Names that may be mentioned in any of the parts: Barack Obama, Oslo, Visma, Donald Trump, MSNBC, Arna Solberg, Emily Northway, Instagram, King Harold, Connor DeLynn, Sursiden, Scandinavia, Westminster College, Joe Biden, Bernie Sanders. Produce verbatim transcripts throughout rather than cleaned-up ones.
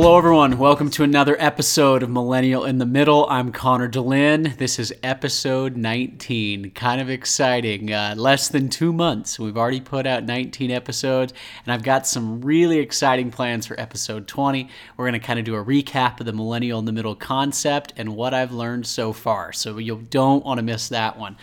Hello, everyone. Welcome to another episode of Millennial in the Middle. I'm Connor DeLynn. This is episode nineteen. Kind of exciting. Uh, less than two months. We've already put out nineteen episodes, and I've got some really exciting plans for episode twenty. We're going to kind of do a recap of the Millennial in the Middle concept and what I've learned so far, so you don't want to miss that one.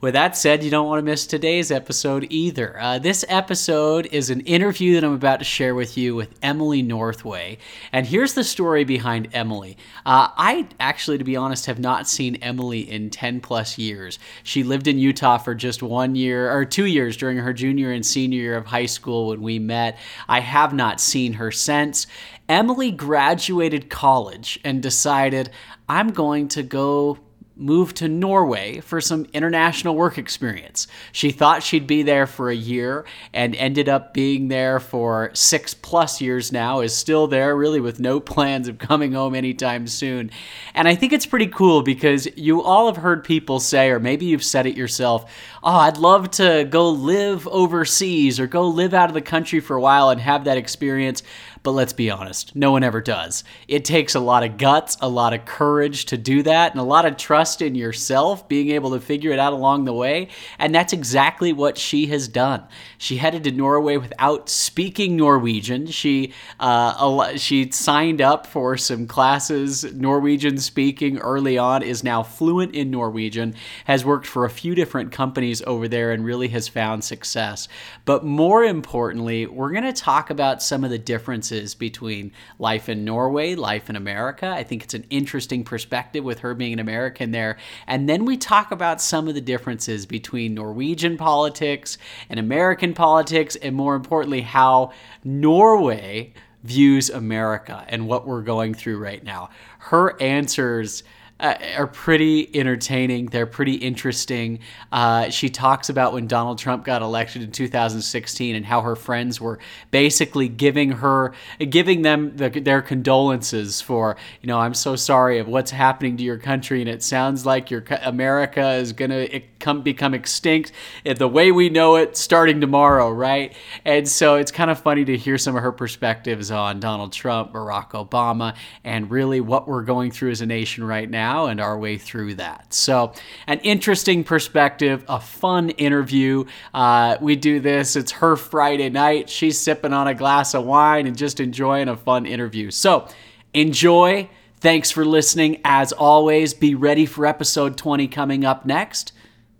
With that said, you don't want to miss today's episode either. Uh, this episode is an interview that I'm about to share with you with Emily Northway. And here's the story behind Emily. Uh, I actually, to be honest, have not seen Emily in ten plus years. She lived in Utah for just one year or two years during her junior and senior year of high school when we met. I have not seen her since. Emily graduated college and decided, I'm going to go moved to Norway for some international work experience. She thought she'd be there for a year and ended up being there for six plus years now, is still there really with no plans of coming home anytime soon. And I think it's pretty cool because you all have heard people say, or maybe you've said it yourself, oh, I'd love to go live overseas or go live out of the country for a while and have that experience. But let's be honest, no one ever does. It takes a lot of guts, a lot of courage to do that, and a lot of trust in yourself, being able to figure it out along the way. And that's exactly what she has done. She headed to Norway without speaking Norwegian. She uh, she signed up for some classes, Norwegian speaking early on, is now fluent in Norwegian, has worked for a few different companies over there, and really has found success. But more importantly, we're going to talk about some of the differences between life in Norway, life in America. I think it's an interesting perspective with her being an American there. And then we talk about some of the differences between Norwegian politics and American politics, and more importantly, how Norway views America and what we're going through right now. Her answers Uh, are pretty entertaining. They're pretty interesting. Uh, she talks about when Donald Trump got elected in two thousand sixteen and how her friends were basically giving her, giving them the, their condolences for, you know, I'm so sorry of what's happening to your country, and it sounds like your America is going to come become extinct the way we know it starting tomorrow, right? And so it's kind of funny to hear some of her perspectives on Donald Trump, Barack Obama, and really what we're going through as a nation right now and our way through that. So an interesting perspective, a fun interview. Uh, we do this. It's her Friday night. She's sipping on a glass of wine and just enjoying a fun interview. So enjoy. Thanks for listening. As always, be ready for episode twenty coming up next.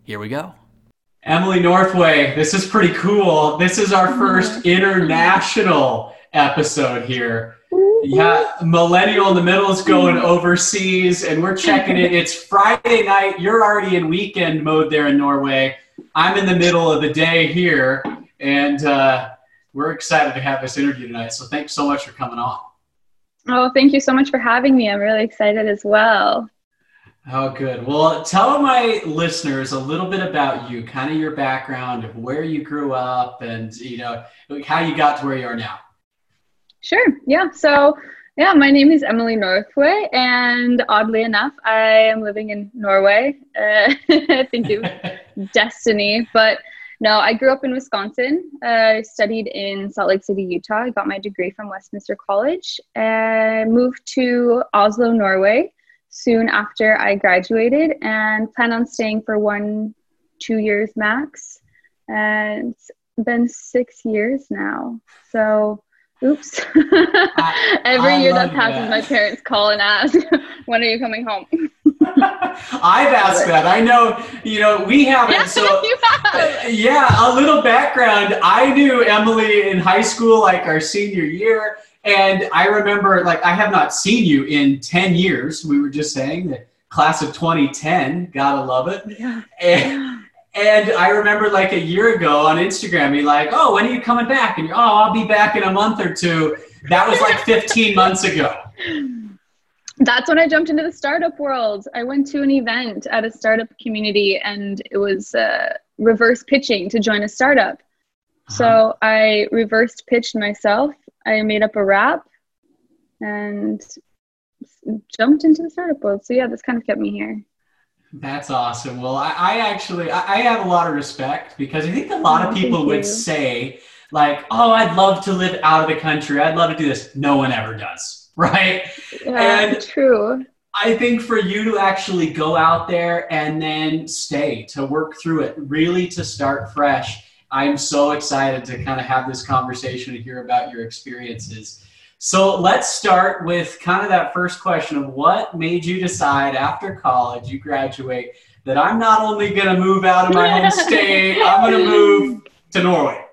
Here we go. Emily Northway, this is pretty cool. This is our first international episode here. Yeah, Millennial in the Middle is going overseas, and we're checking it. It's Friday night. You're already in weekend mode there in Norway. I'm in the middle of the day here, and uh, we're excited to have this interview tonight. So thanks so much for coming on. Oh, thank you so much for having me. I'm really excited as well. Oh, good. Well, tell my listeners a little bit about you, kind of your background, of where you grew up, and you know how you got to where you are now. Sure. Yeah. So, yeah, my name is Emily Northway, and oddly enough, I am living in Norway. Uh, thank you, destiny. But no, I grew up in Wisconsin. Uh, I studied in Salt Lake City, Utah. I got my degree from Westminster College. I moved to Oslo, Norway, soon after I graduated, and plan on staying for one, two years max. And it's been six years now. So. Oops. I, Every I year that passes, that. My parents call and ask, when are you coming home? I've asked that. I know, you know, we haven't. Yeah, so, you have. Uh, yeah, a little background. I knew Emily in high school, like our senior year. And I remember, like, I have not seen you in ten years. We were just saying that class of twenty ten, gotta love it. Yeah. And, And I remember like a year ago on Instagram, you're like, oh, when are you coming back? And you're, oh, I'll be back in a month or two. That was like fifteen months ago. That's when I jumped into the startup world. I went to an event at a startup community, and it was uh, reverse pitching to join a startup. Uh-huh. So I reverse pitched myself. I made up a rap and jumped into the startup world. So yeah, that's kind of kept me here. That's awesome. Well, I, I actually, I, I have a lot of respect because I think a lot of people would say like, oh, I'd love to live out of the country. I'd love to do this. No one ever does. right? Yeah, and true. I think for you to actually go out there and then stay, to work through it, really to start fresh. I'm so excited to kind of have this conversation and hear about your experiences. So let's start with kind of that first question of what made you decide after college, you graduate, that I'm not only going to move out of my home state, I'm going to move to Norway.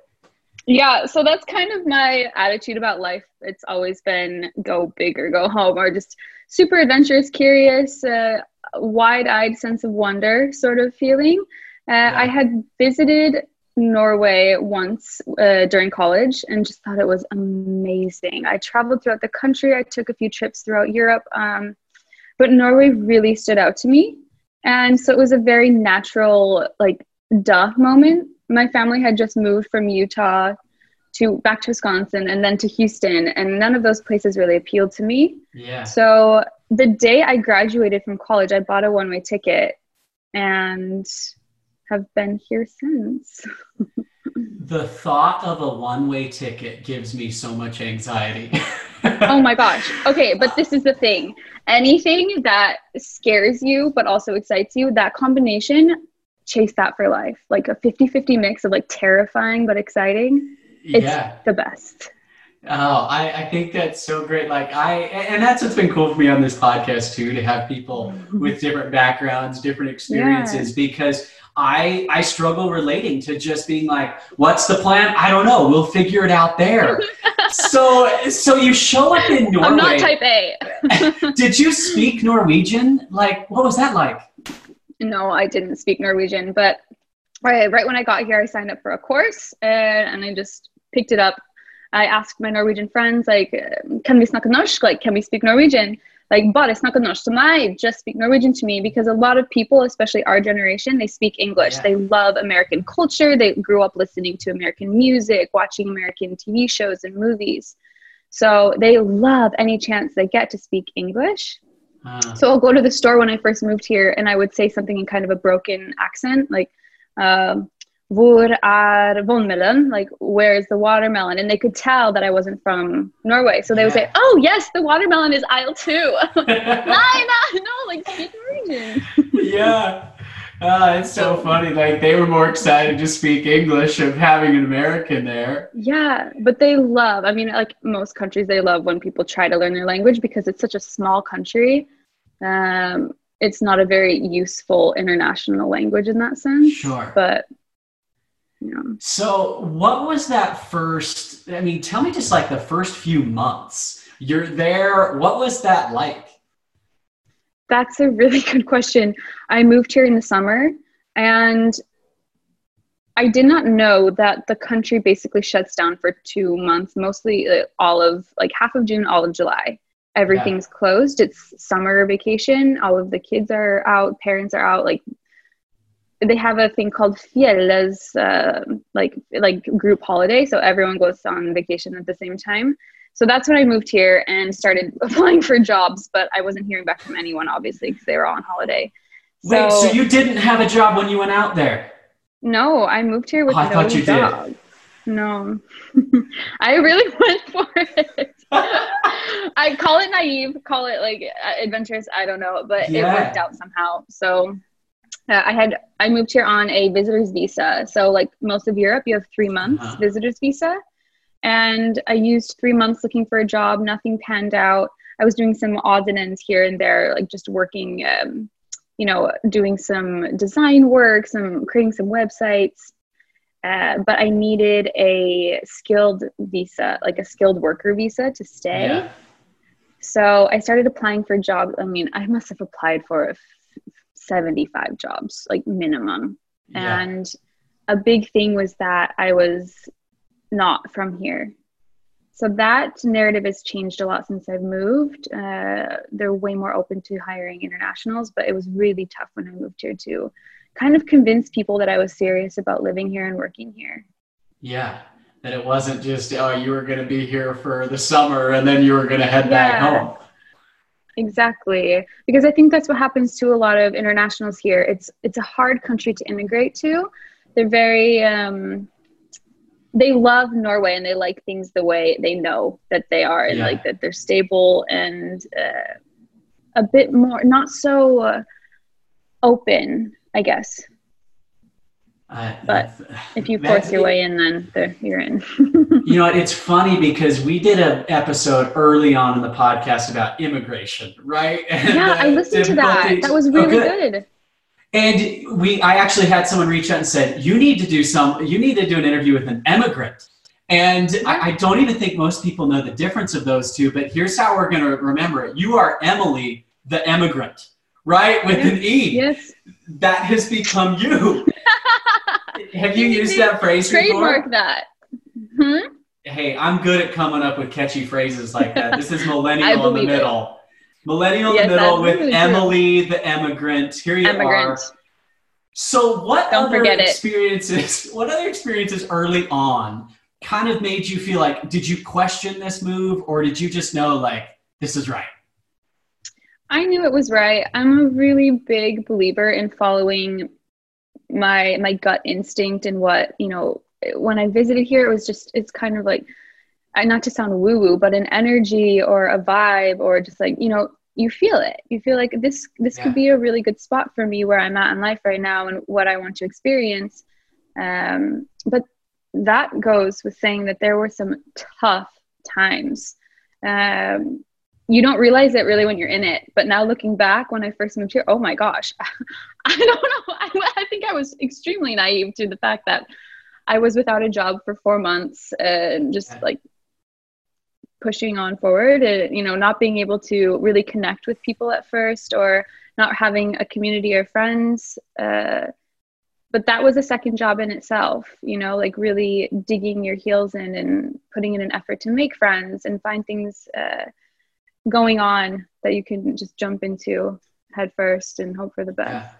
Yeah, so that's kind of my attitude about life. It's always been go big or go home, or just super adventurous, curious, uh, wide-eyed sense of wonder sort of feeling. Uh, yeah. I had visited Norway once uh, during college and just thought it was amazing. I traveled throughout the country. I took a few trips throughout Europe, um, but Norway really stood out to me. And so it was a very natural, like, duh moment. My family had just moved from Utah to back to Wisconsin and then to Houston, and none of those places really appealed to me. Yeah. So the day I graduated from college, I bought a one-way ticket and have been here since. The thought of a one-way ticket gives me so much anxiety. Oh my gosh. Okay, but this is the thing. Anything that scares you but also excites you, that combination, chase that for life. Like a fifty fifty mix of like terrifying but exciting. It's yeah. the best. Oh, I, I think that's so great. Like I, and that's what's been cool for me on this podcast too, to have people with different backgrounds, different experiences, yeah. because I I struggle relating to just being like, what's the plan? I don't know. We'll figure it out there. so so you show up in Norway. I'm not type A. Did you speak Norwegian? Like, what was that like? No, I didn't speak Norwegian, but right, right when I got here, I signed up for a course and, and I just picked it up. I asked my Norwegian friends, like, can we snakke norsk? Like, can we speak Norwegian? Like, bare snakke norsk til meg, just speak Norwegian to me, because a lot of people, especially our generation, they speak English. Yeah. They love American culture. They grew up listening to American music, watching American T V shows and movies. So they love any chance they get to speak English. Uh. So I'll go to the store when I first moved here, and I would say something in kind of a broken accent, like, um, Hvor er vannmelon? Like, where's the watermelon? And they could tell that I wasn't from Norway. So they yeah. would say, oh, yes, the watermelon is aisle two. No, like, speak Norwegian. Yeah. Uh, it's so funny. Like, they were more excited to speak English of having an American there. Yeah, but they love, I mean, like most countries, they love when people try to learn their language because it's such a small country. Um, it's not a very useful international language in that sense. Sure. But... Yeah. So what was that first, I mean, tell me just like the first few months you're there. What was that like? That's a really good question. I moved here in the summer and I did not know that the country basically shuts down for two months, mostly all of like half of June, all of July. Everything's yeah. closed. It's summer vacation. All of the kids are out. Parents are out. Like, they have a thing called Fjelle's, uh, like, like group holiday. So everyone goes on vacation at the same time. So that's when I moved here and started applying for jobs, but I wasn't hearing back from anyone, obviously, because they were all on holiday. So, wait, so you didn't have a job when you went out there? No, I moved here with oh, I no thought you job. Did. No, I really went for it. I call it naive, call it like adventurous. I don't know, but yeah. it worked out somehow. So Uh, I had I moved here on a visitor's visa. So like most of Europe, you have three months uh-huh. visitor's visa. And I used three months looking for a job. Nothing panned out. I was doing some odds and ends here and there, like just working, um, you know, doing some design work, some creating some websites. Uh, but I needed a skilled visa, like a skilled worker visa to stay. Yeah. So I started applying for jobs. I mean, I must have applied for a seventy-five jobs, like minimum. Yeah. And a big thing was that I was not from here. So that narrative has changed a lot since I've moved. Uh, they're way more open to hiring internationals, but it was really tough when I moved here to kind of convince people that I was serious about living here and working here. Yeah. That it wasn't just, oh, you were going to be here for the summer and then you were going to head yeah. back home. Exactly. Because I think that's what happens to a lot of internationals here. It's it's a hard country to immigrate to. They're very um, they love Norway and they like things the way they know that they are, and yeah. like that they're stable and uh, a bit more, not so uh, open, I guess. I, but if you force your way in, then you're in. You know, it's funny because we did an episode early on in the podcast about immigration, right? And yeah, I listened to that. That was really oh, good. good. And we, I actually had someone reach out and said, you need to do some, you need to do an interview with an immigrant. And yeah. I, I don't even think most people know the difference of those two, but here's how we're going to remember it. You are Emily, the immigrant, right? With yes. an E. Yes. That has become you. Have you used that phrase Trademark before? Trademark that. Hmm? Hey, I'm good at coming up with catchy phrases like that. This is millennial in the middle. It. Millennial in yes, the middle with really Emily, true. the emigrant. Here you emigrant. are. So what Don't other experiences, it. what other experiences early on kind of made you feel like, did you question this move or did you just know like, this is right? I knew it was right. I'm a really big believer in following my my gut instinct and what, you know, when I visited here, it was just, it's kind of like, not to sound woo-woo, but an energy or a vibe or just like, you know, you feel it. You feel like this, this yeah. could be a really good spot for me where I'm at in life right now and what I want to experience. Um, but that goes with saying that there were some tough times. Um, you don't realize it really when you're in it. But now looking back, when I first moved here, oh my gosh, I don't know. I, I think I was extremely naive to the fact that I was without a job for four months and just like pushing on forward and, you know, not being able to really connect with people at first or not having a community or friends. Uh, but that was a second job in itself, you know, like really digging your heels in and putting in an effort to make friends and find things uh, going on that you can just jump into head first and hope for the best. Yeah.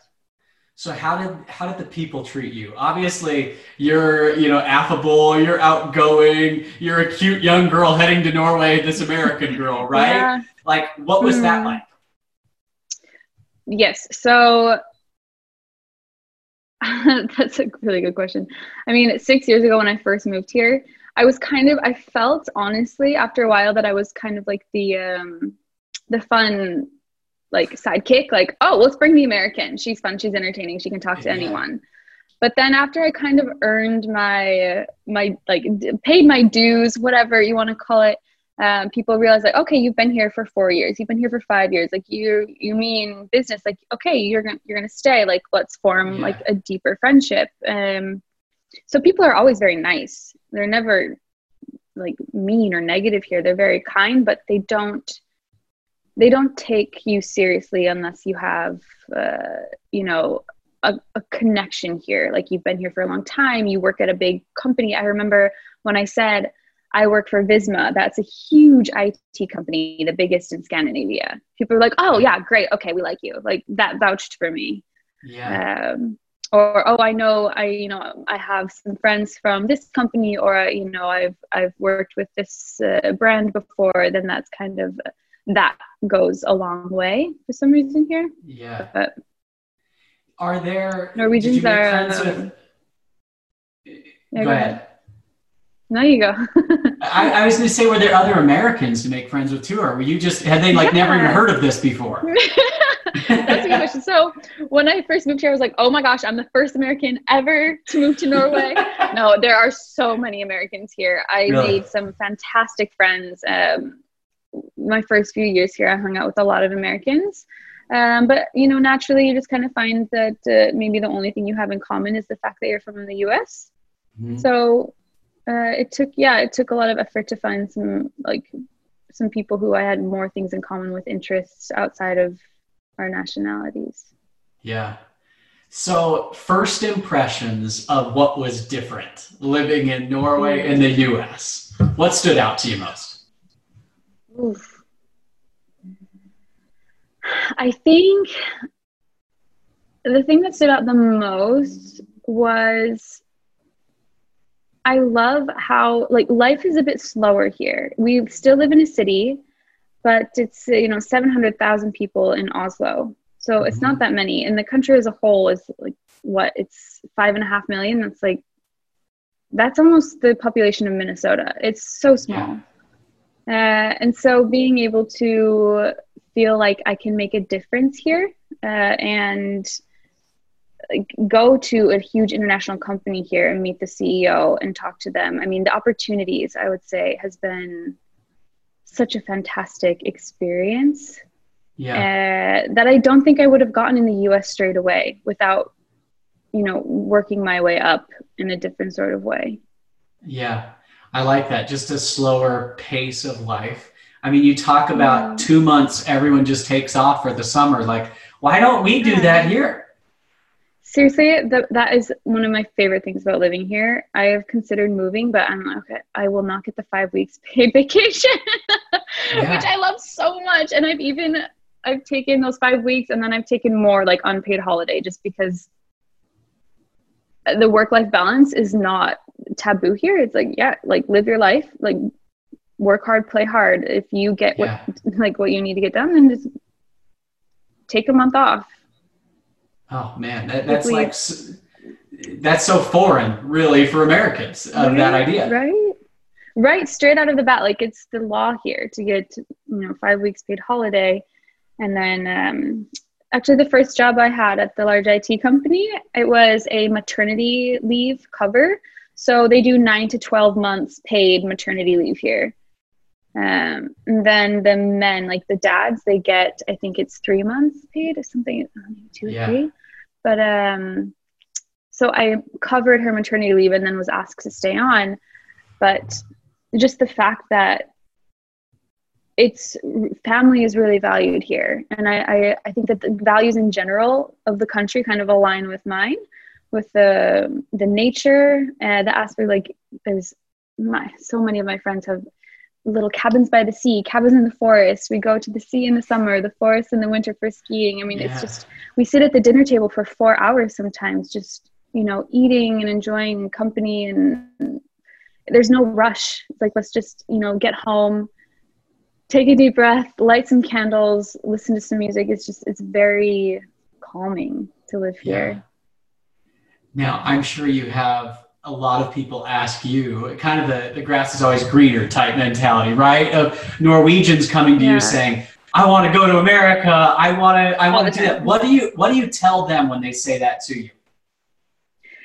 So how did, how did the people treat you? Obviously you're, you know, affable, you're outgoing, you're a cute young girl heading to Norway, this American girl, right? Yeah. Like, what was mm. that like? Yes. So that's a really good question. I mean, six years ago when I first moved here, I was kind of, I felt honestly after a while that I was kind of like the, um, the fun, like sidekick, like, oh, let's bring the American. She's fun. She's entertaining. She can talk to yeah. anyone. But then after I kind of earned my, my, like d- paid my dues, whatever you want to call it. Um, people realize like, okay, you've been here for four years. You've been here for five years. Like you, you mean business, like, okay, you're going to, you're going to stay. Like, let's form yeah. like a deeper friendship. Um, so people are always very nice. They're never like mean or negative here. They're very kind, but they don't, they don't take you seriously unless you have, uh, you know, a, a connection here. Like you've been here for a long time. You work at a big company. I remember when I said I work for Visma, that's a huge I T company, the biggest in Scandinavia. People are like, oh yeah, great. Okay. We like you. Like that vouched for me. Yeah. Um, or, oh, I know I, you know, I have some friends from this company or, you know, I've, I've worked with this uh, brand before. Then that's kind of, that goes a long way for some reason here. Yeah. But are there Norwegians are um, with... go, go ahead. No, you go. I, I was going to say, were there other Americans to make friends with too, or were you just had they like yeah. never even heard of this before? That's a good question. So when I first moved here, I was like, oh my gosh, I'm the first American ever to move to Norway. No, there are so many Americans here. I really? made some fantastic friends. Um, my first few years here, I hung out with a lot of Americans. Um, but, you know, naturally, you just kind of find that uh, maybe the only thing you have in common is the fact that you're from the U S. Mm-hmm. So uh, it took, yeah, it took a lot of effort to find some, like, some people who I had more things in common with, interests outside of our nationalities. Yeah. So first impressions of what was different living in Norway mm-hmm. and the U S. What stood out to you most? Oof. I think the thing that stood out the most was I love how like life is a bit slower here. We still live in a city, but it's, you know, seven hundred thousand people in Oslo. So mm-hmm. it's not that many. And the country as a whole is like what? It's five and a half million. That's like that's almost the population of Minnesota. It's so small. Uh, and so being able to feel like I can make a difference here uh, and go to a huge international company here and meet the C E O and talk to them. I mean, the opportunities, I would say, has been such a fantastic experience. Yeah. Uh, that I don't think I would have gotten in the U S straight away without, you know, working my way up in a different sort of way. Yeah, I like that. Just a slower pace of life. I mean, you talk about yeah. two months, everyone just takes off for the summer. Like, why don't we do that here? Seriously, th- that is one of my favorite things about living here. I have considered moving, but I'm like, okay, I will not get the five weeks paid vacation, yeah. which I love so much. And I've even, I've taken those five weeks and then I've taken more like unpaid holiday just because the work-life balance is not taboo here. It's like, yeah, like live your life, like work hard, play hard. If you get what, yeah. like what you need to get done, then just take a month off. Oh man, that, that's like, that's so foreign really for Americans, uh, right, that idea. Right, right. Straight out of the bat. Like it's the law here to get, you know, five weeks paid holiday. And then um, actually the first job I had at the large I T company, it was a maternity leave cover. So they do nine to twelve months paid maternity leave here. Um, and then the men, like the dads, they get, I think it's three months paid or something, two or yeah. three. But, um, so I covered her maternity leave and then was asked to stay on. But just the fact that it's family is really valued here. And I, I, I think that the values in general of the country kind of align with mine, with the, the nature and uh, the aspect, like there's my, so many of my friends have little cabins by the sea, cabins in the forest. We go to the sea in the summer, the forest in the winter for skiing. I mean, yeah. it's just, we sit at the dinner table for four hours sometimes, just, you know, eating and enjoying company, and there's no rush. It's like, let's just, you know, get home, take a deep breath, light some candles, listen to some music. It's just, it's very calming to live yeah. here. Now, I'm sure you have a lot of people ask you, kind of the, the grass is always greener type mentality, right? Of Norwegians coming to yeah. you saying, I want to go to America. I want to, I want to do that. What do you, what do you tell them when they say that to you?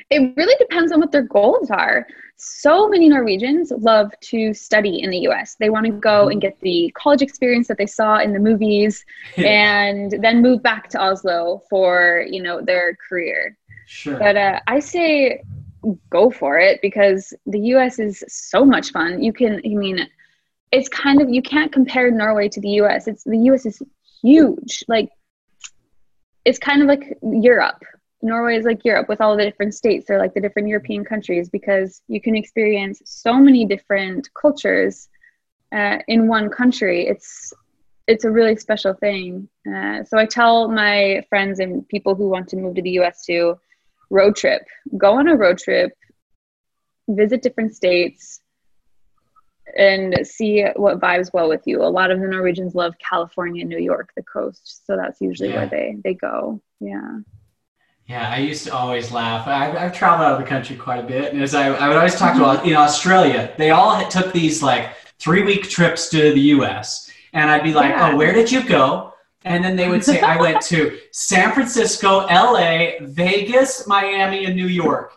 It really depends on what their goals are. So many Norwegians love to study in the U S. They want to go and get the college experience that they saw in the movies and then move back to Oslo for, you know, their career. Sure. But uh, I say, go for it, because the U S is so much fun. You can, I mean, it's kind of, you can't compare Norway to the U S. It's, the U S is huge. Like, it's kind of like Europe. Norway is like Europe with all the different states. They're like the different European countries because you can experience so many different cultures uh, in one country. It's, it's a really special thing. Uh, so I tell my friends and people who want to move to the U S to road trip, go on a road trip, visit different states and see what vibes well with you. A lot of the Norwegians love California, New York, the coast. So that's usually yeah. where they, they go. Yeah. Yeah. I used to always laugh. I've, I've traveled out of the country quite a bit. And as I, I would always talk to, in Australia, they all took these like three week trips to the U S and I'd be like, yeah. oh, where did you go? And then they would say, I went to San Francisco, L A, Vegas, Miami, and New York.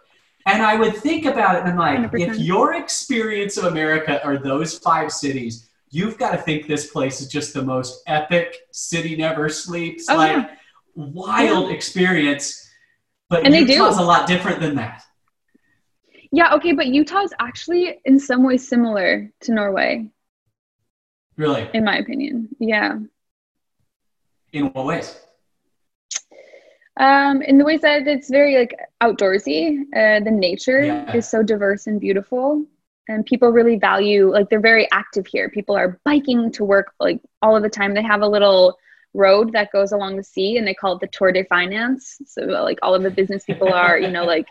And I would think about it, and I'm like, one hundred percent If your experience of America are those five cities, you've got to think this place is just the most epic city never sleeps, oh, like yeah. wild yeah. experience. But and Utah's a lot different than that. Yeah, okay, but Utah's actually in some ways similar to Norway. Really? In my opinion, yeah. In what ways? Um, in the ways that it's very like outdoorsy. Uh, the nature yeah. is so diverse and beautiful, and people really value, like they're very active here. People are biking to work like all of the time. They have a little road that goes along the sea and they call it the Tour de Finance. So like all of the business people are, you know, like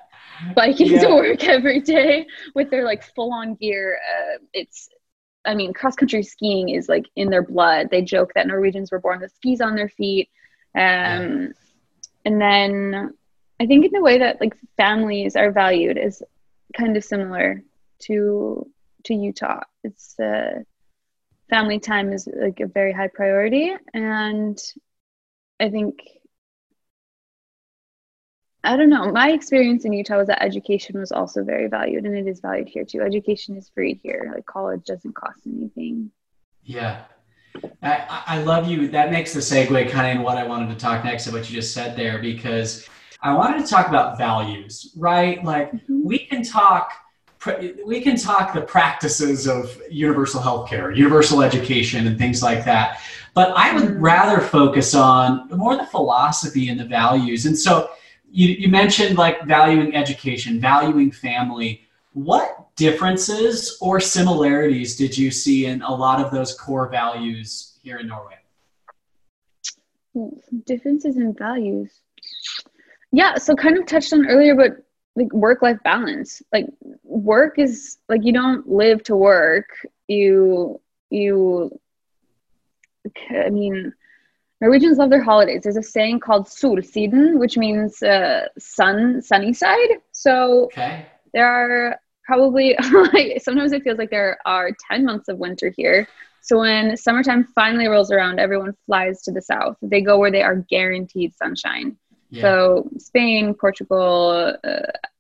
biking yeah. to work every day with their like full on gear. Uh, it's, I mean, cross-country skiing is like in their blood. They joke that Norwegians were born with skis on their feet. Um, and then I think in the way that like families are valued is kind of similar to to Utah. It's uh, family time is like a very high priority, and I think I don't know. My experience in Utah was that education was also very valued, and it is valued here too. Education is free here; like college doesn't cost anything. Yeah, I, I love you. That makes the segue kind of in what I wanted to talk next of what you just said there, because I wanted to talk about values, right? Like mm-hmm. we can talk, we can talk the practices of universal healthcare, universal education, and things like that. But I would mm-hmm. rather focus on more the philosophy and the values, and so. You, you mentioned like valuing education, valuing family. What differences or similarities did you see in a lot of those core values here in Norway? Differences in values. Yeah, so kind of touched on earlier, but like work-life balance. Like work is like you don't live to work. You, you, I mean... Norwegians love their holidays. There's a saying called Sursiden, which means uh, sun, sunny side. So okay. there are probably, like, sometimes it feels like there are ten months of winter here. So when summertime finally rolls around, everyone flies to the south. They go where they are guaranteed sunshine. Yeah. So Spain, Portugal, uh,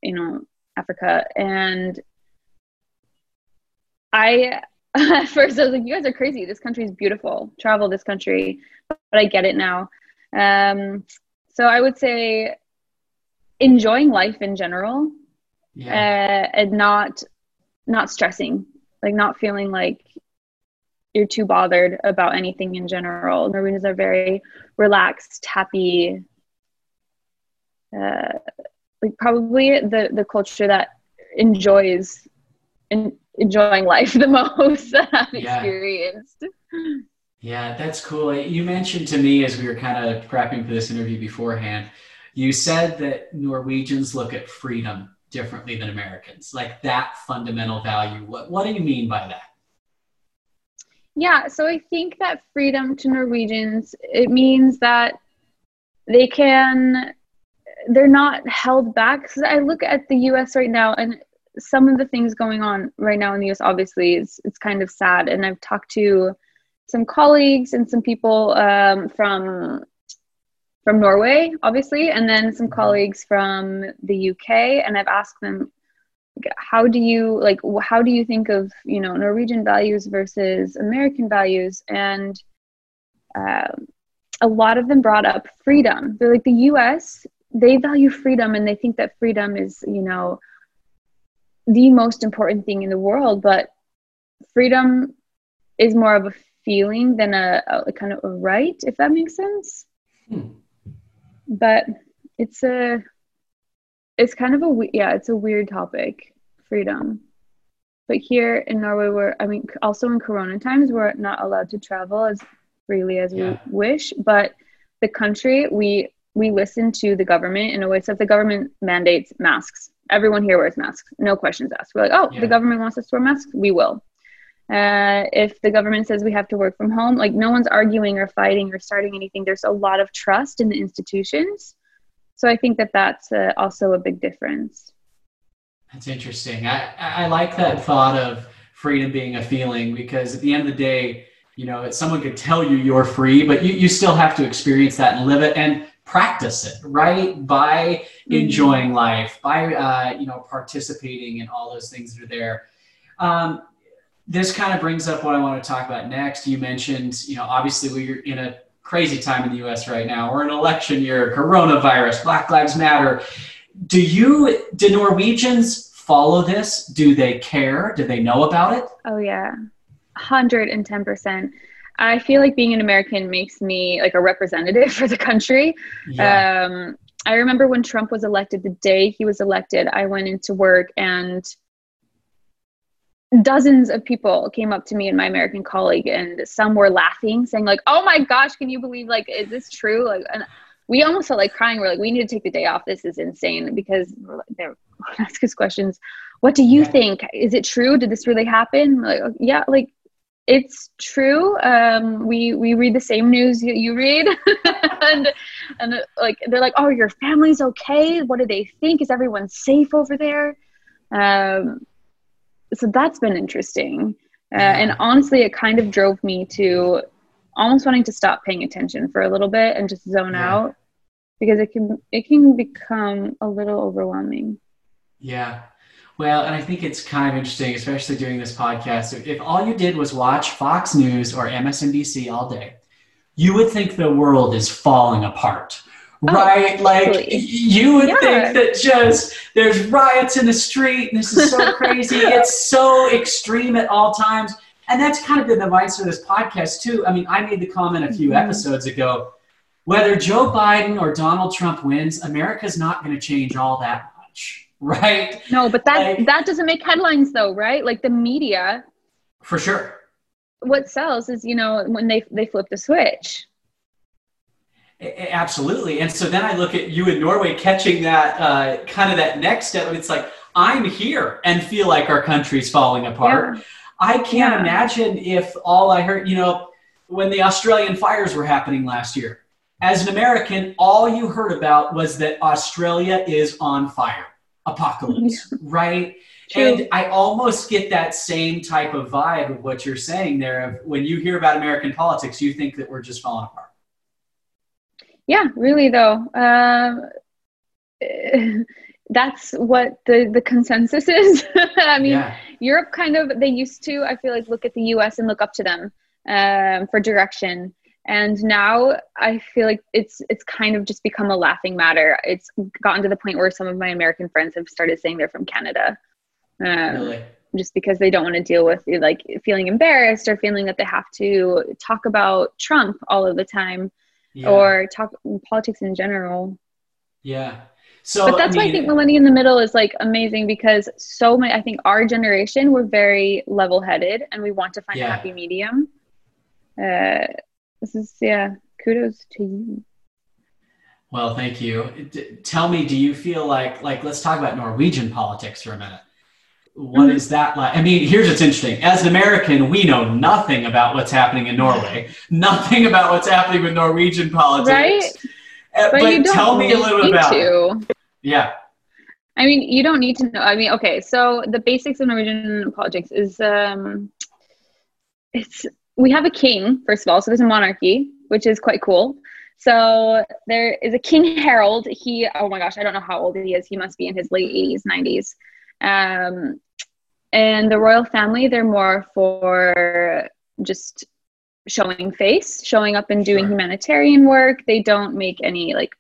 you know, Africa. And I... At first, I was like, you guys are crazy. This country is beautiful. Travel this country. But I get it now. Um, so I would say enjoying life in general yeah. uh, and not not stressing, like not feeling like you're too bothered about anything in general. Norwegians are very relaxed, happy. Uh, like probably the, the culture that enjoys in, enjoying life the most that I've yeah. experienced. Yeah, that's cool. You mentioned to me as we were kind of prepping for this interview beforehand, you said that Norwegians look at freedom differently than Americans, like that fundamental value. What, what do you mean by that? Yeah, so I think that freedom to Norwegians, it means that they can, they're not held back. So I look at the U S right now and some of the things going on right now in the U S obviously is it's kind of sad. And I've talked to some colleagues and some people um, from from Norway, obviously, and then some colleagues from the U K. And I've asked them, how do you like? How do you think of you know Norwegian values versus American values? And uh, a lot of them brought up freedom. They're like the U S. They value freedom and they think that freedom is you know. the most important thing in the world, but freedom is more of a feeling than a, a kind of a right, if that makes sense. Hmm. But it's a, it's kind of a, yeah, it's a weird topic, freedom. But here in Norway, we're, I mean, also in Corona times, we're not allowed to travel as freely as yeah. we wish, but the country, we, we listen to the government in a way. So if the government mandates masks, everyone here wears masks, no questions asked. We're like, oh, yeah. the government wants us to wear masks, we will. Uh, if the government says we have to work from home, like no one's arguing or fighting or starting anything. There's a lot of trust in the institutions. So I think that that's uh, also a big difference. That's interesting. I, I like that thought of freedom being a feeling, because at the end of the day, you know, someone could tell you you're free, but you, you still have to experience that and live it. And practice it, right? By enjoying life, by, uh, you know, participating in all those things that are there. Um, this kind of brings up what I want to talk about next. You mentioned, you know, obviously we're in a crazy time in the U S right now. We're in election year, coronavirus, Black Lives Matter. Do you, do Norwegians follow this? Do they care? Do they know about it? Oh yeah. one hundred ten percent. I feel like being an American makes me like a representative for the country. Yeah. Um, I remember when Trump was elected, the day he was elected, I went into work and dozens of people came up to me and my American colleague, and some were laughing, saying like, oh my gosh, can you believe, like, is this true? Like, and we almost felt like crying. We're like, we need to take the day off. This is insane, because they're asking us questions. What do you think? Is it true? Did this really happen? Like, yeah, like, it's true. Um, we, we read the same news you, you read and, and like, they're like, oh, your family's okay. What do they think? Is everyone safe over there? Um, so that's been interesting. Uh, and honestly, it kind of drove me to almost wanting to stop paying attention for a little bit and just zone yeah. out, because it can, it can become a little overwhelming. Yeah. Well, and I think it's kind of interesting, especially doing this podcast. If all you did was watch Fox News or M S N B C all day, you would think the world is falling apart, oh, right? Absolutely. Like you would yeah. think that just there's riots in the street and this is so crazy. It's so extreme at all times. And that's kind of the device for this podcast too. I mean, I made the comment a few mm-hmm. episodes ago, whether Joe Biden or Donald Trump wins, America's not going to change all that much. Right. No, but that like, that doesn't make headlines though, right? Like the media. For sure. What sells is, you know, when they, they flip the switch. Absolutely. And so then I look at you in Norway catching that uh, kind of that next step. It's like, I'm here and feel like our country's falling apart. Yeah. I can't yeah. imagine if all I heard, you know, when the Australian fires were happening last year, as an American, all you heard about was that Australia is on fire. Apocalypse, yeah. right? True. And I almost get that same type of vibe of what you're saying there. Of when you hear about American politics, you think that we're just falling apart. Yeah, really though. Um, that's what the, the consensus is. I mean, yeah. Europe kind of, they used to, I feel like, look at the U S and look up to them um, for direction. And now I feel like it's it's kind of just become a laughing matter. It's gotten to the point where some of my American friends have started saying they're from Canada. Um, really? Just because they don't want to deal with like feeling embarrassed or feeling that they have to talk about Trump all of the time yeah. or talk politics in general. Yeah. So, but that's I mean, why I think Millennium in the Middle is like amazing, because so many, I think our generation, we're very level-headed and we want to find yeah. a happy medium. Uh, This is, yeah, kudos to you. Well, thank you. D- tell me, do you feel like, like, let's talk about Norwegian politics for a minute. What mm-hmm. is that like? I mean, here's what's interesting. As an American, we know nothing about what's happening in Norway, nothing about what's happening with Norwegian politics. Right? Uh, but but you don't tell me a little about to. It. Yeah. I mean, you don't need to know. I mean, okay, so the basics of Norwegian politics is, um, it's... we have a king, first of all, so there's a monarchy, which is quite cool. So there is a King Harold. He, oh my gosh, I don't know how old he is. He must be in his late eighties, nineties. Um, and the royal family, they're more for just showing face, showing up and doing sure. humanitarian work. They don't make any like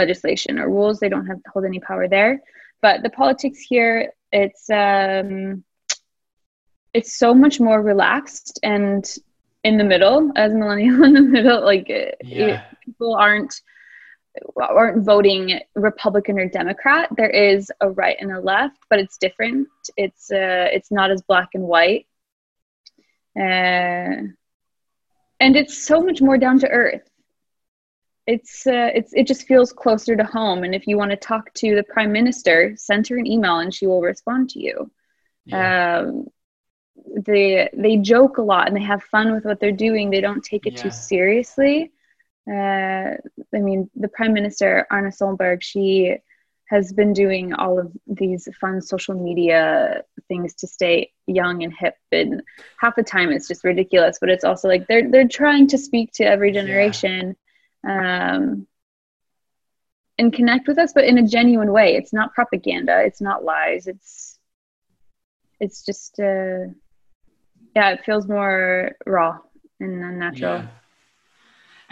legislation or rules. They don't have hold any power there. But the politics here, it's... Um, it's so much more relaxed and in the middle, as a millennial in the middle, like yeah. people aren't, aren't voting Republican or Democrat. There is a right and a left, but it's different. It's, uh, it's not as black and white. Uh, and it's so much more down to earth. It's, uh, it's, it just feels closer to home. And if you want to talk to the prime minister, send her an email and she will respond to you. Yeah. Um, They they joke a lot and they have fun with what they're doing. They don't take it yeah. too seriously. Uh, I mean, the Prime Minister, Arna Solberg, she has been doing all of these fun social media things to stay young and hip. And half the time it's just ridiculous, but it's also like they're they're trying to speak to every generation yeah. um, and connect with us, but in a genuine way. It's not propaganda. It's not lies. It's it's just... Uh, yeah, it feels more raw and unnatural. Yeah.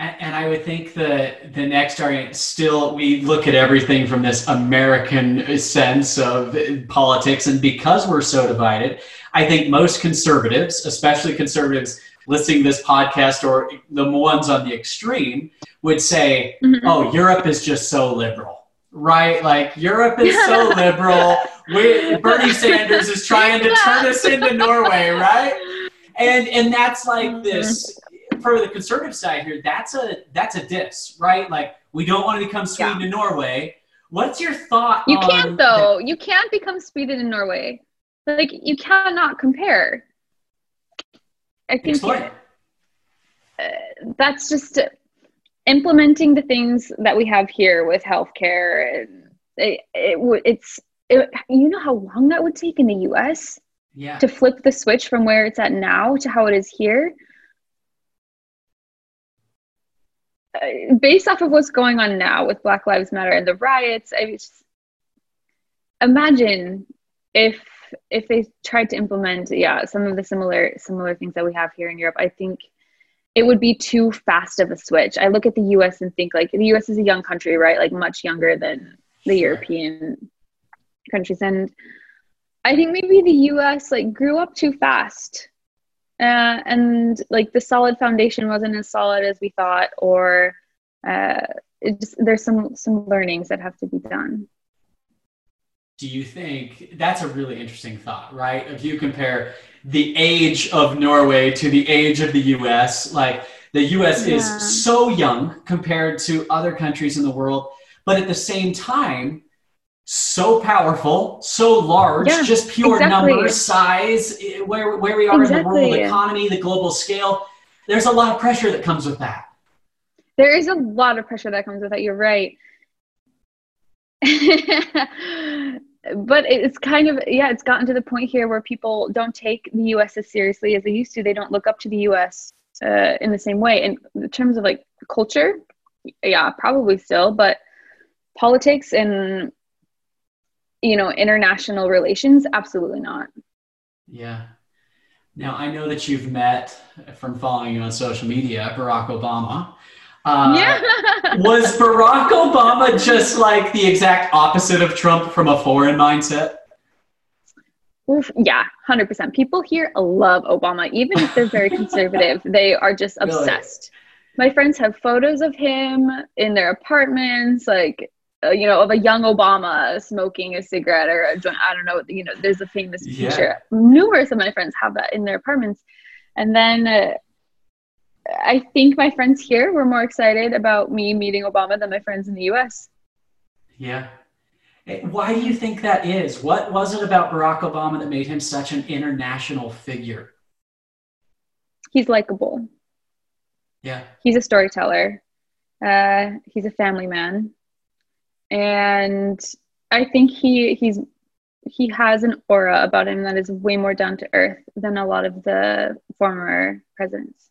And, and I would think the the next argument, still, we look at everything from this American sense of politics. And because we're so divided, I think most conservatives, especially conservatives listening to this podcast or the ones on the extreme, would say, mm-hmm. oh, Europe is just so liberal, right? Like, Europe is so liberal. We, Bernie Sanders is trying to turn us into Norway, right? And and that's like this for the conservative side here. That's a that's a diss, right? Like, we don't want to become Sweden yeah. and Norway. What's your thought? You on can't though. That? You can't become Sweden and Norway. Like, you cannot compare. I think that, uh, that's just uh, implementing the things that we have here with healthcare. And it, it it's it, you know how long that would take in the U S yeah. to flip the switch from where it's at now to how it is here? Uh, based off of what's going on now with Black Lives Matter and the riots, I just, imagine if if they tried to implement yeah some of the similar similar things that we have here in Europe. I think it would be too fast of a switch. I look at the U S and think, like, the U S is a young country, right? Like, much younger than the sure. European countries, and I think maybe the U S like grew up too fast, uh, and like the solid foundation wasn't as solid as we thought, or uh, it just, there's some some learnings that have to be done. Do you think that's a really interesting thought, right? If you compare the age of Norway to the age of the U S, like the U S yeah. is so young compared to other countries in the world, but at the same time, so powerful, so large, yeah, just pure exactly. number, size, where, where we are exactly. in the world economy, the global scale. There's a lot of pressure that comes with that. There is a lot of pressure that comes with that. You're right. But it's kind of, yeah, it's gotten to the point here where people don't take the U S as seriously as they used to. They don't look up to the U S uh, in the same way. And in terms of like culture, yeah, probably still, but politics and, you know, international relations, absolutely not. Yeah. Now, I know that you've met, from following you on social media, Barack Obama. Uh, yeah. Was Barack Obama just like the exact opposite of Trump from a foreign mindset? Oof, yeah, one hundred percent. People here love Obama, even if they're very conservative. They are just obsessed. Really? My friends have photos of him in their apartments, like, uh, you know, of a young Obama smoking a cigarette or a joint. I don't know, you know, there's a famous yeah. picture. Numerous of my friends have that in their apartments. And then... Uh, I think my friends here were more excited about me meeting Obama than my friends in the U S. Yeah. Why do you think that is? What was it about Barack Obama that made him such an international figure? He's likable. Yeah. He's a storyteller. Uh, he's a family man. And I think he he's he has an aura about him that is way more down to earth than a lot of the former presidents.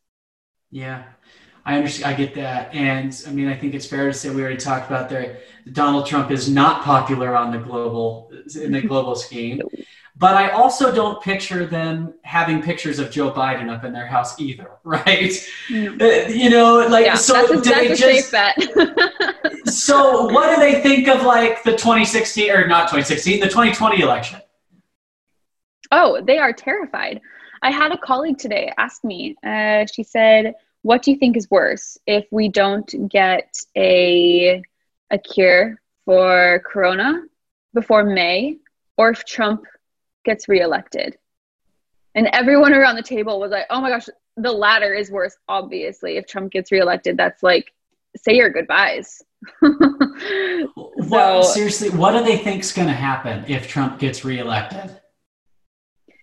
Yeah, I understand. I get that. And I mean, I think it's fair to say, we already talked about there, Donald Trump is not popular on the global, in the global scheme, but I also don't picture them having pictures of Joe Biden up in their house either. Right. Yeah. You know, like, yeah, so that's a, that's they just, bet. So what do they think of like the twenty sixteen or not twenty sixteen, the twenty twenty election? Oh, they are terrified. I had a colleague today ask me, uh, she said, what do you think is worse, if we don't get a a cure for corona before May, or if Trump gets reelected? And everyone around the table was like, oh my gosh, the latter is worse, obviously. If Trump gets reelected, that's like, say your goodbyes. Well, so, seriously, what do they think's going to happen if Trump gets reelected?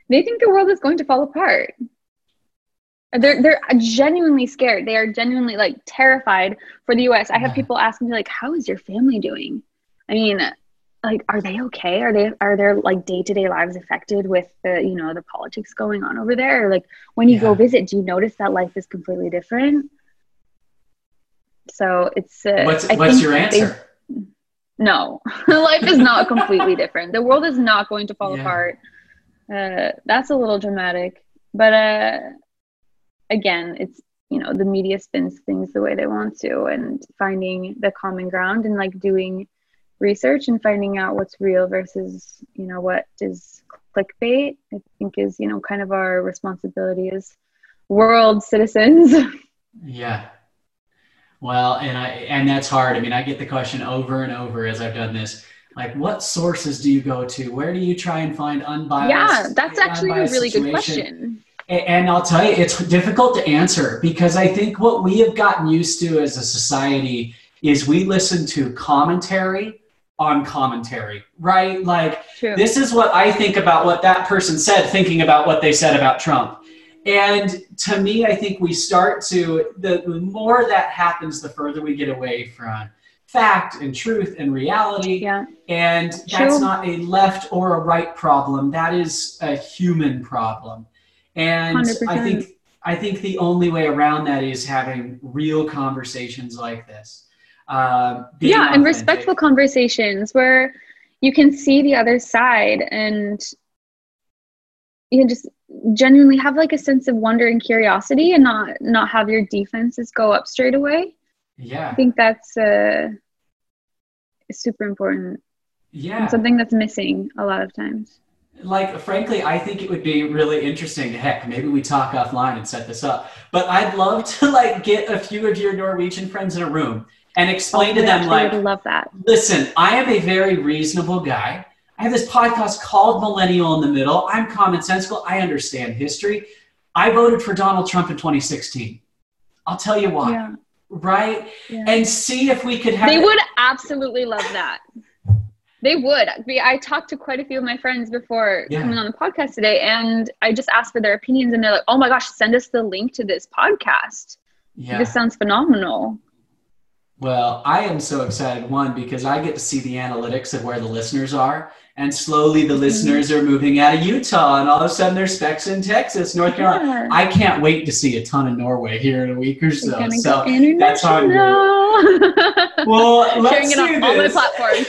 They think the world is going to fall apart. They're they're genuinely scared. They are genuinely like terrified for the U S. I have people asking me like, "How is your family doing?" I mean, like, are they okay? Are they are their like day to day lives affected with the you know the politics going on over there? Or, like, when you yeah. go visit, do you notice that life is completely different? So it's uh, what's I what's your answer? They, no, life is not completely different. The world is not going to fall yeah. apart. Uh, that's a little dramatic, but. Uh, Again, it's, you know, the media spins things the way they want to, and finding the common ground and like doing research and finding out what's real versus, you know, what is clickbait, I think is, you know, kind of our responsibility as world citizens. Yeah. Well, and I, and that's hard. I mean, I get the question over and over as I've done this, like, what sources do you go to? Where do you try and find unbiased? Yeah, that's actually a really situation? Good question. And I'll tell you, it's difficult to answer, because I think what we have gotten used to as a society is we listen to commentary on commentary, right? Like, true. This is what I think about what that person said, thinking about what they said about Trump. And to me, I think we start to, the more that happens, the further we get away from fact and truth and reality. Yeah. And that's True. Not a left or a right problem. That is a human problem. And one hundred percent. I think I think the only way around that is having real conversations like this. Uh, yeah, authentic. And respectful conversations where you can see the other side and you can just genuinely have like a sense of wonder and curiosity and not, not have your defenses go up straight away. Yeah. I think that's uh, super important. Yeah. And something that's missing a lot of times. Like, frankly, I think it would be really interesting. Heck, maybe we talk offline and set this up. But I'd love to, like, get a few of your Norwegian friends in a room and explain oh, to them, like, love that. Listen, I am a very reasonable guy. I have this podcast called Millennial in the Middle. I'm commonsensical. I understand history. I voted for Donald Trump in twenty sixteen. I'll tell you why. Yeah. Right? Yeah. And see if we could have... They would absolutely love that. They would. I talked to quite a few of my friends before yeah. coming on the podcast today, and I just asked for their opinions, and they're like, oh my gosh, send us the link to this podcast. Yeah. This sounds phenomenal. Well, I am so excited, one, because I get to see the analytics of where the listeners are, and slowly the mm-hmm. listeners are moving out of Utah, and all of a sudden there's specs in Texas, North yeah. Carolina. I can't wait to see a ton of Norway here in a week or so. So that's how I'm doing. Well, let's do this. All my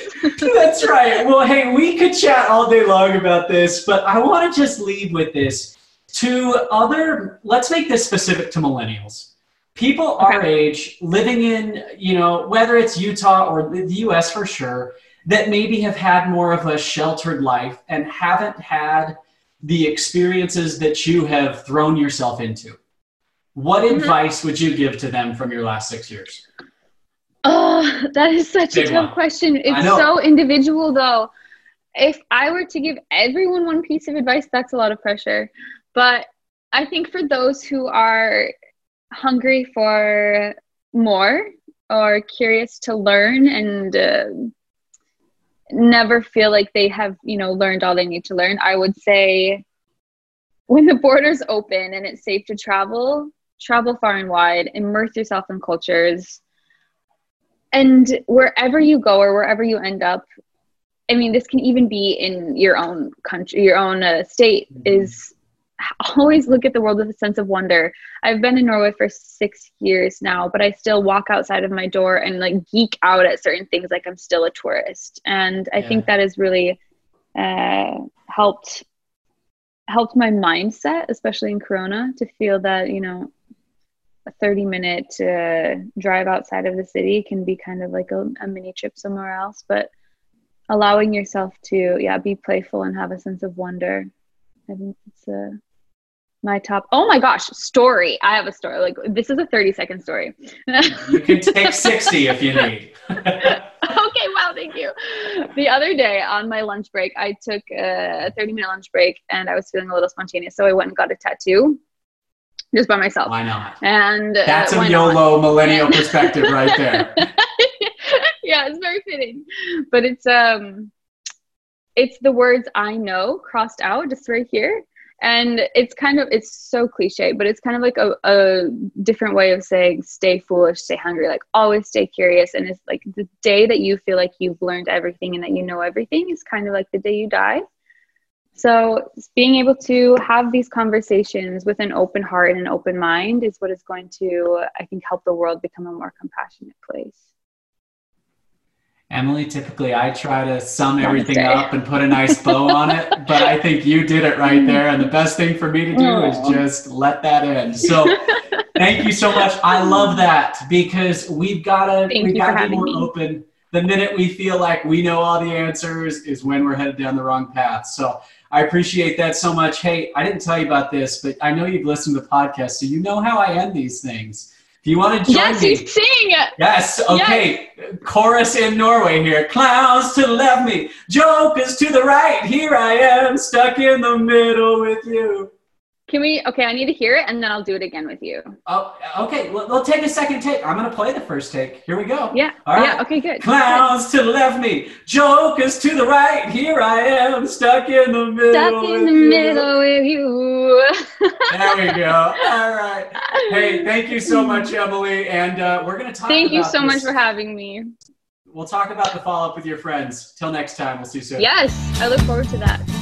platforms. That's right. Well, hey, we could chat all day long about this, but I want to just leave with this. To other, let's make this specific to millennials. People okay. our age living in, you know, whether it's Utah or the U S for sure, that maybe have had more of a sheltered life and haven't had the experiences that you have thrown yourself into. What mm-hmm. advice would you give to them from your last six years? Oh, that is such Big a tough one. Question. It's so individual, though. If I were to give everyone one piece of advice, that's a lot of pressure. But I think for those who are hungry for more or curious to learn and uh, never feel like they have, you know, learned all they need to learn, I would say when the borders open and it's safe to travel, travel far and wide, immerse yourself in cultures. And wherever you go or wherever you end up, I mean, this can even be in your own country, your own uh, state, is always look at the world with a sense of wonder. I've been in Norway for six years now, but I still walk outside of my door and like geek out at certain things like I'm still a tourist. And I yeah. think that has really uh, helped, helped my mindset, especially in Corona, to feel that, you know, a thirty minute uh, drive outside of the city can be kind of like a, a mini trip somewhere else, but allowing yourself to, yeah, be playful and have a sense of wonder. I think it's uh, my top. Oh my gosh, story. I have a story. Like, this is a thirty second story. You can take sixty if you need. Okay, wow, thank you. The other day on my lunch break, I took a thirty minute lunch break and I was feeling a little spontaneous. So I went and got a tattoo. Just by myself. Why not? And uh, that's a YOLO not? Millennial perspective right there. Yeah, it's very fitting. But it's um, it's the words I know crossed out just right here. And it's kind of, it's so cliche, but it's kind of like a, a different way of saying stay foolish, stay hungry, like always stay curious. And it's like the day that you feel like you've learned everything and that you know everything is kind of like the day you die. So being able to have these conversations with an open heart and an open mind is what is going to, I think, help the world become a more compassionate place. Emily, typically I try to sum Namaste. Everything up and put a nice bow on it, but I think you did it right there. And the best thing for me to do oh. is just let that in. So thank you so much. I love that because we've got to we've got to be more me. Open. The minute we feel like we know all the answers is when we're headed down the wrong path. So I appreciate that so much. Hey, I didn't tell you about this, but I know you've listened to the podcast, so you know how I end these things. If you want to join yes, me. Yes, you sing. Yes, okay. Yes. Chorus in Norway here. Clowns to the left me. Jokers to the right. Here I am stuck in the middle with you. Can we, okay, I need to hear it and then I'll do it again with you. Oh, okay, we'll, we'll take a second take. I'm gonna play the first take. Here we go. Yeah, all right. Yeah, okay, good. Clowns to the left me, jokers to the right. Here I am, stuck in the middle Stuck in the you. middle with you. There we go, all right. Hey, thank you so much, Emily. And uh, we're gonna talk Thank about you so this. much for having me. We'll talk about the follow-up with your friends. Till next time, we'll see you soon. Yes, I look forward to that.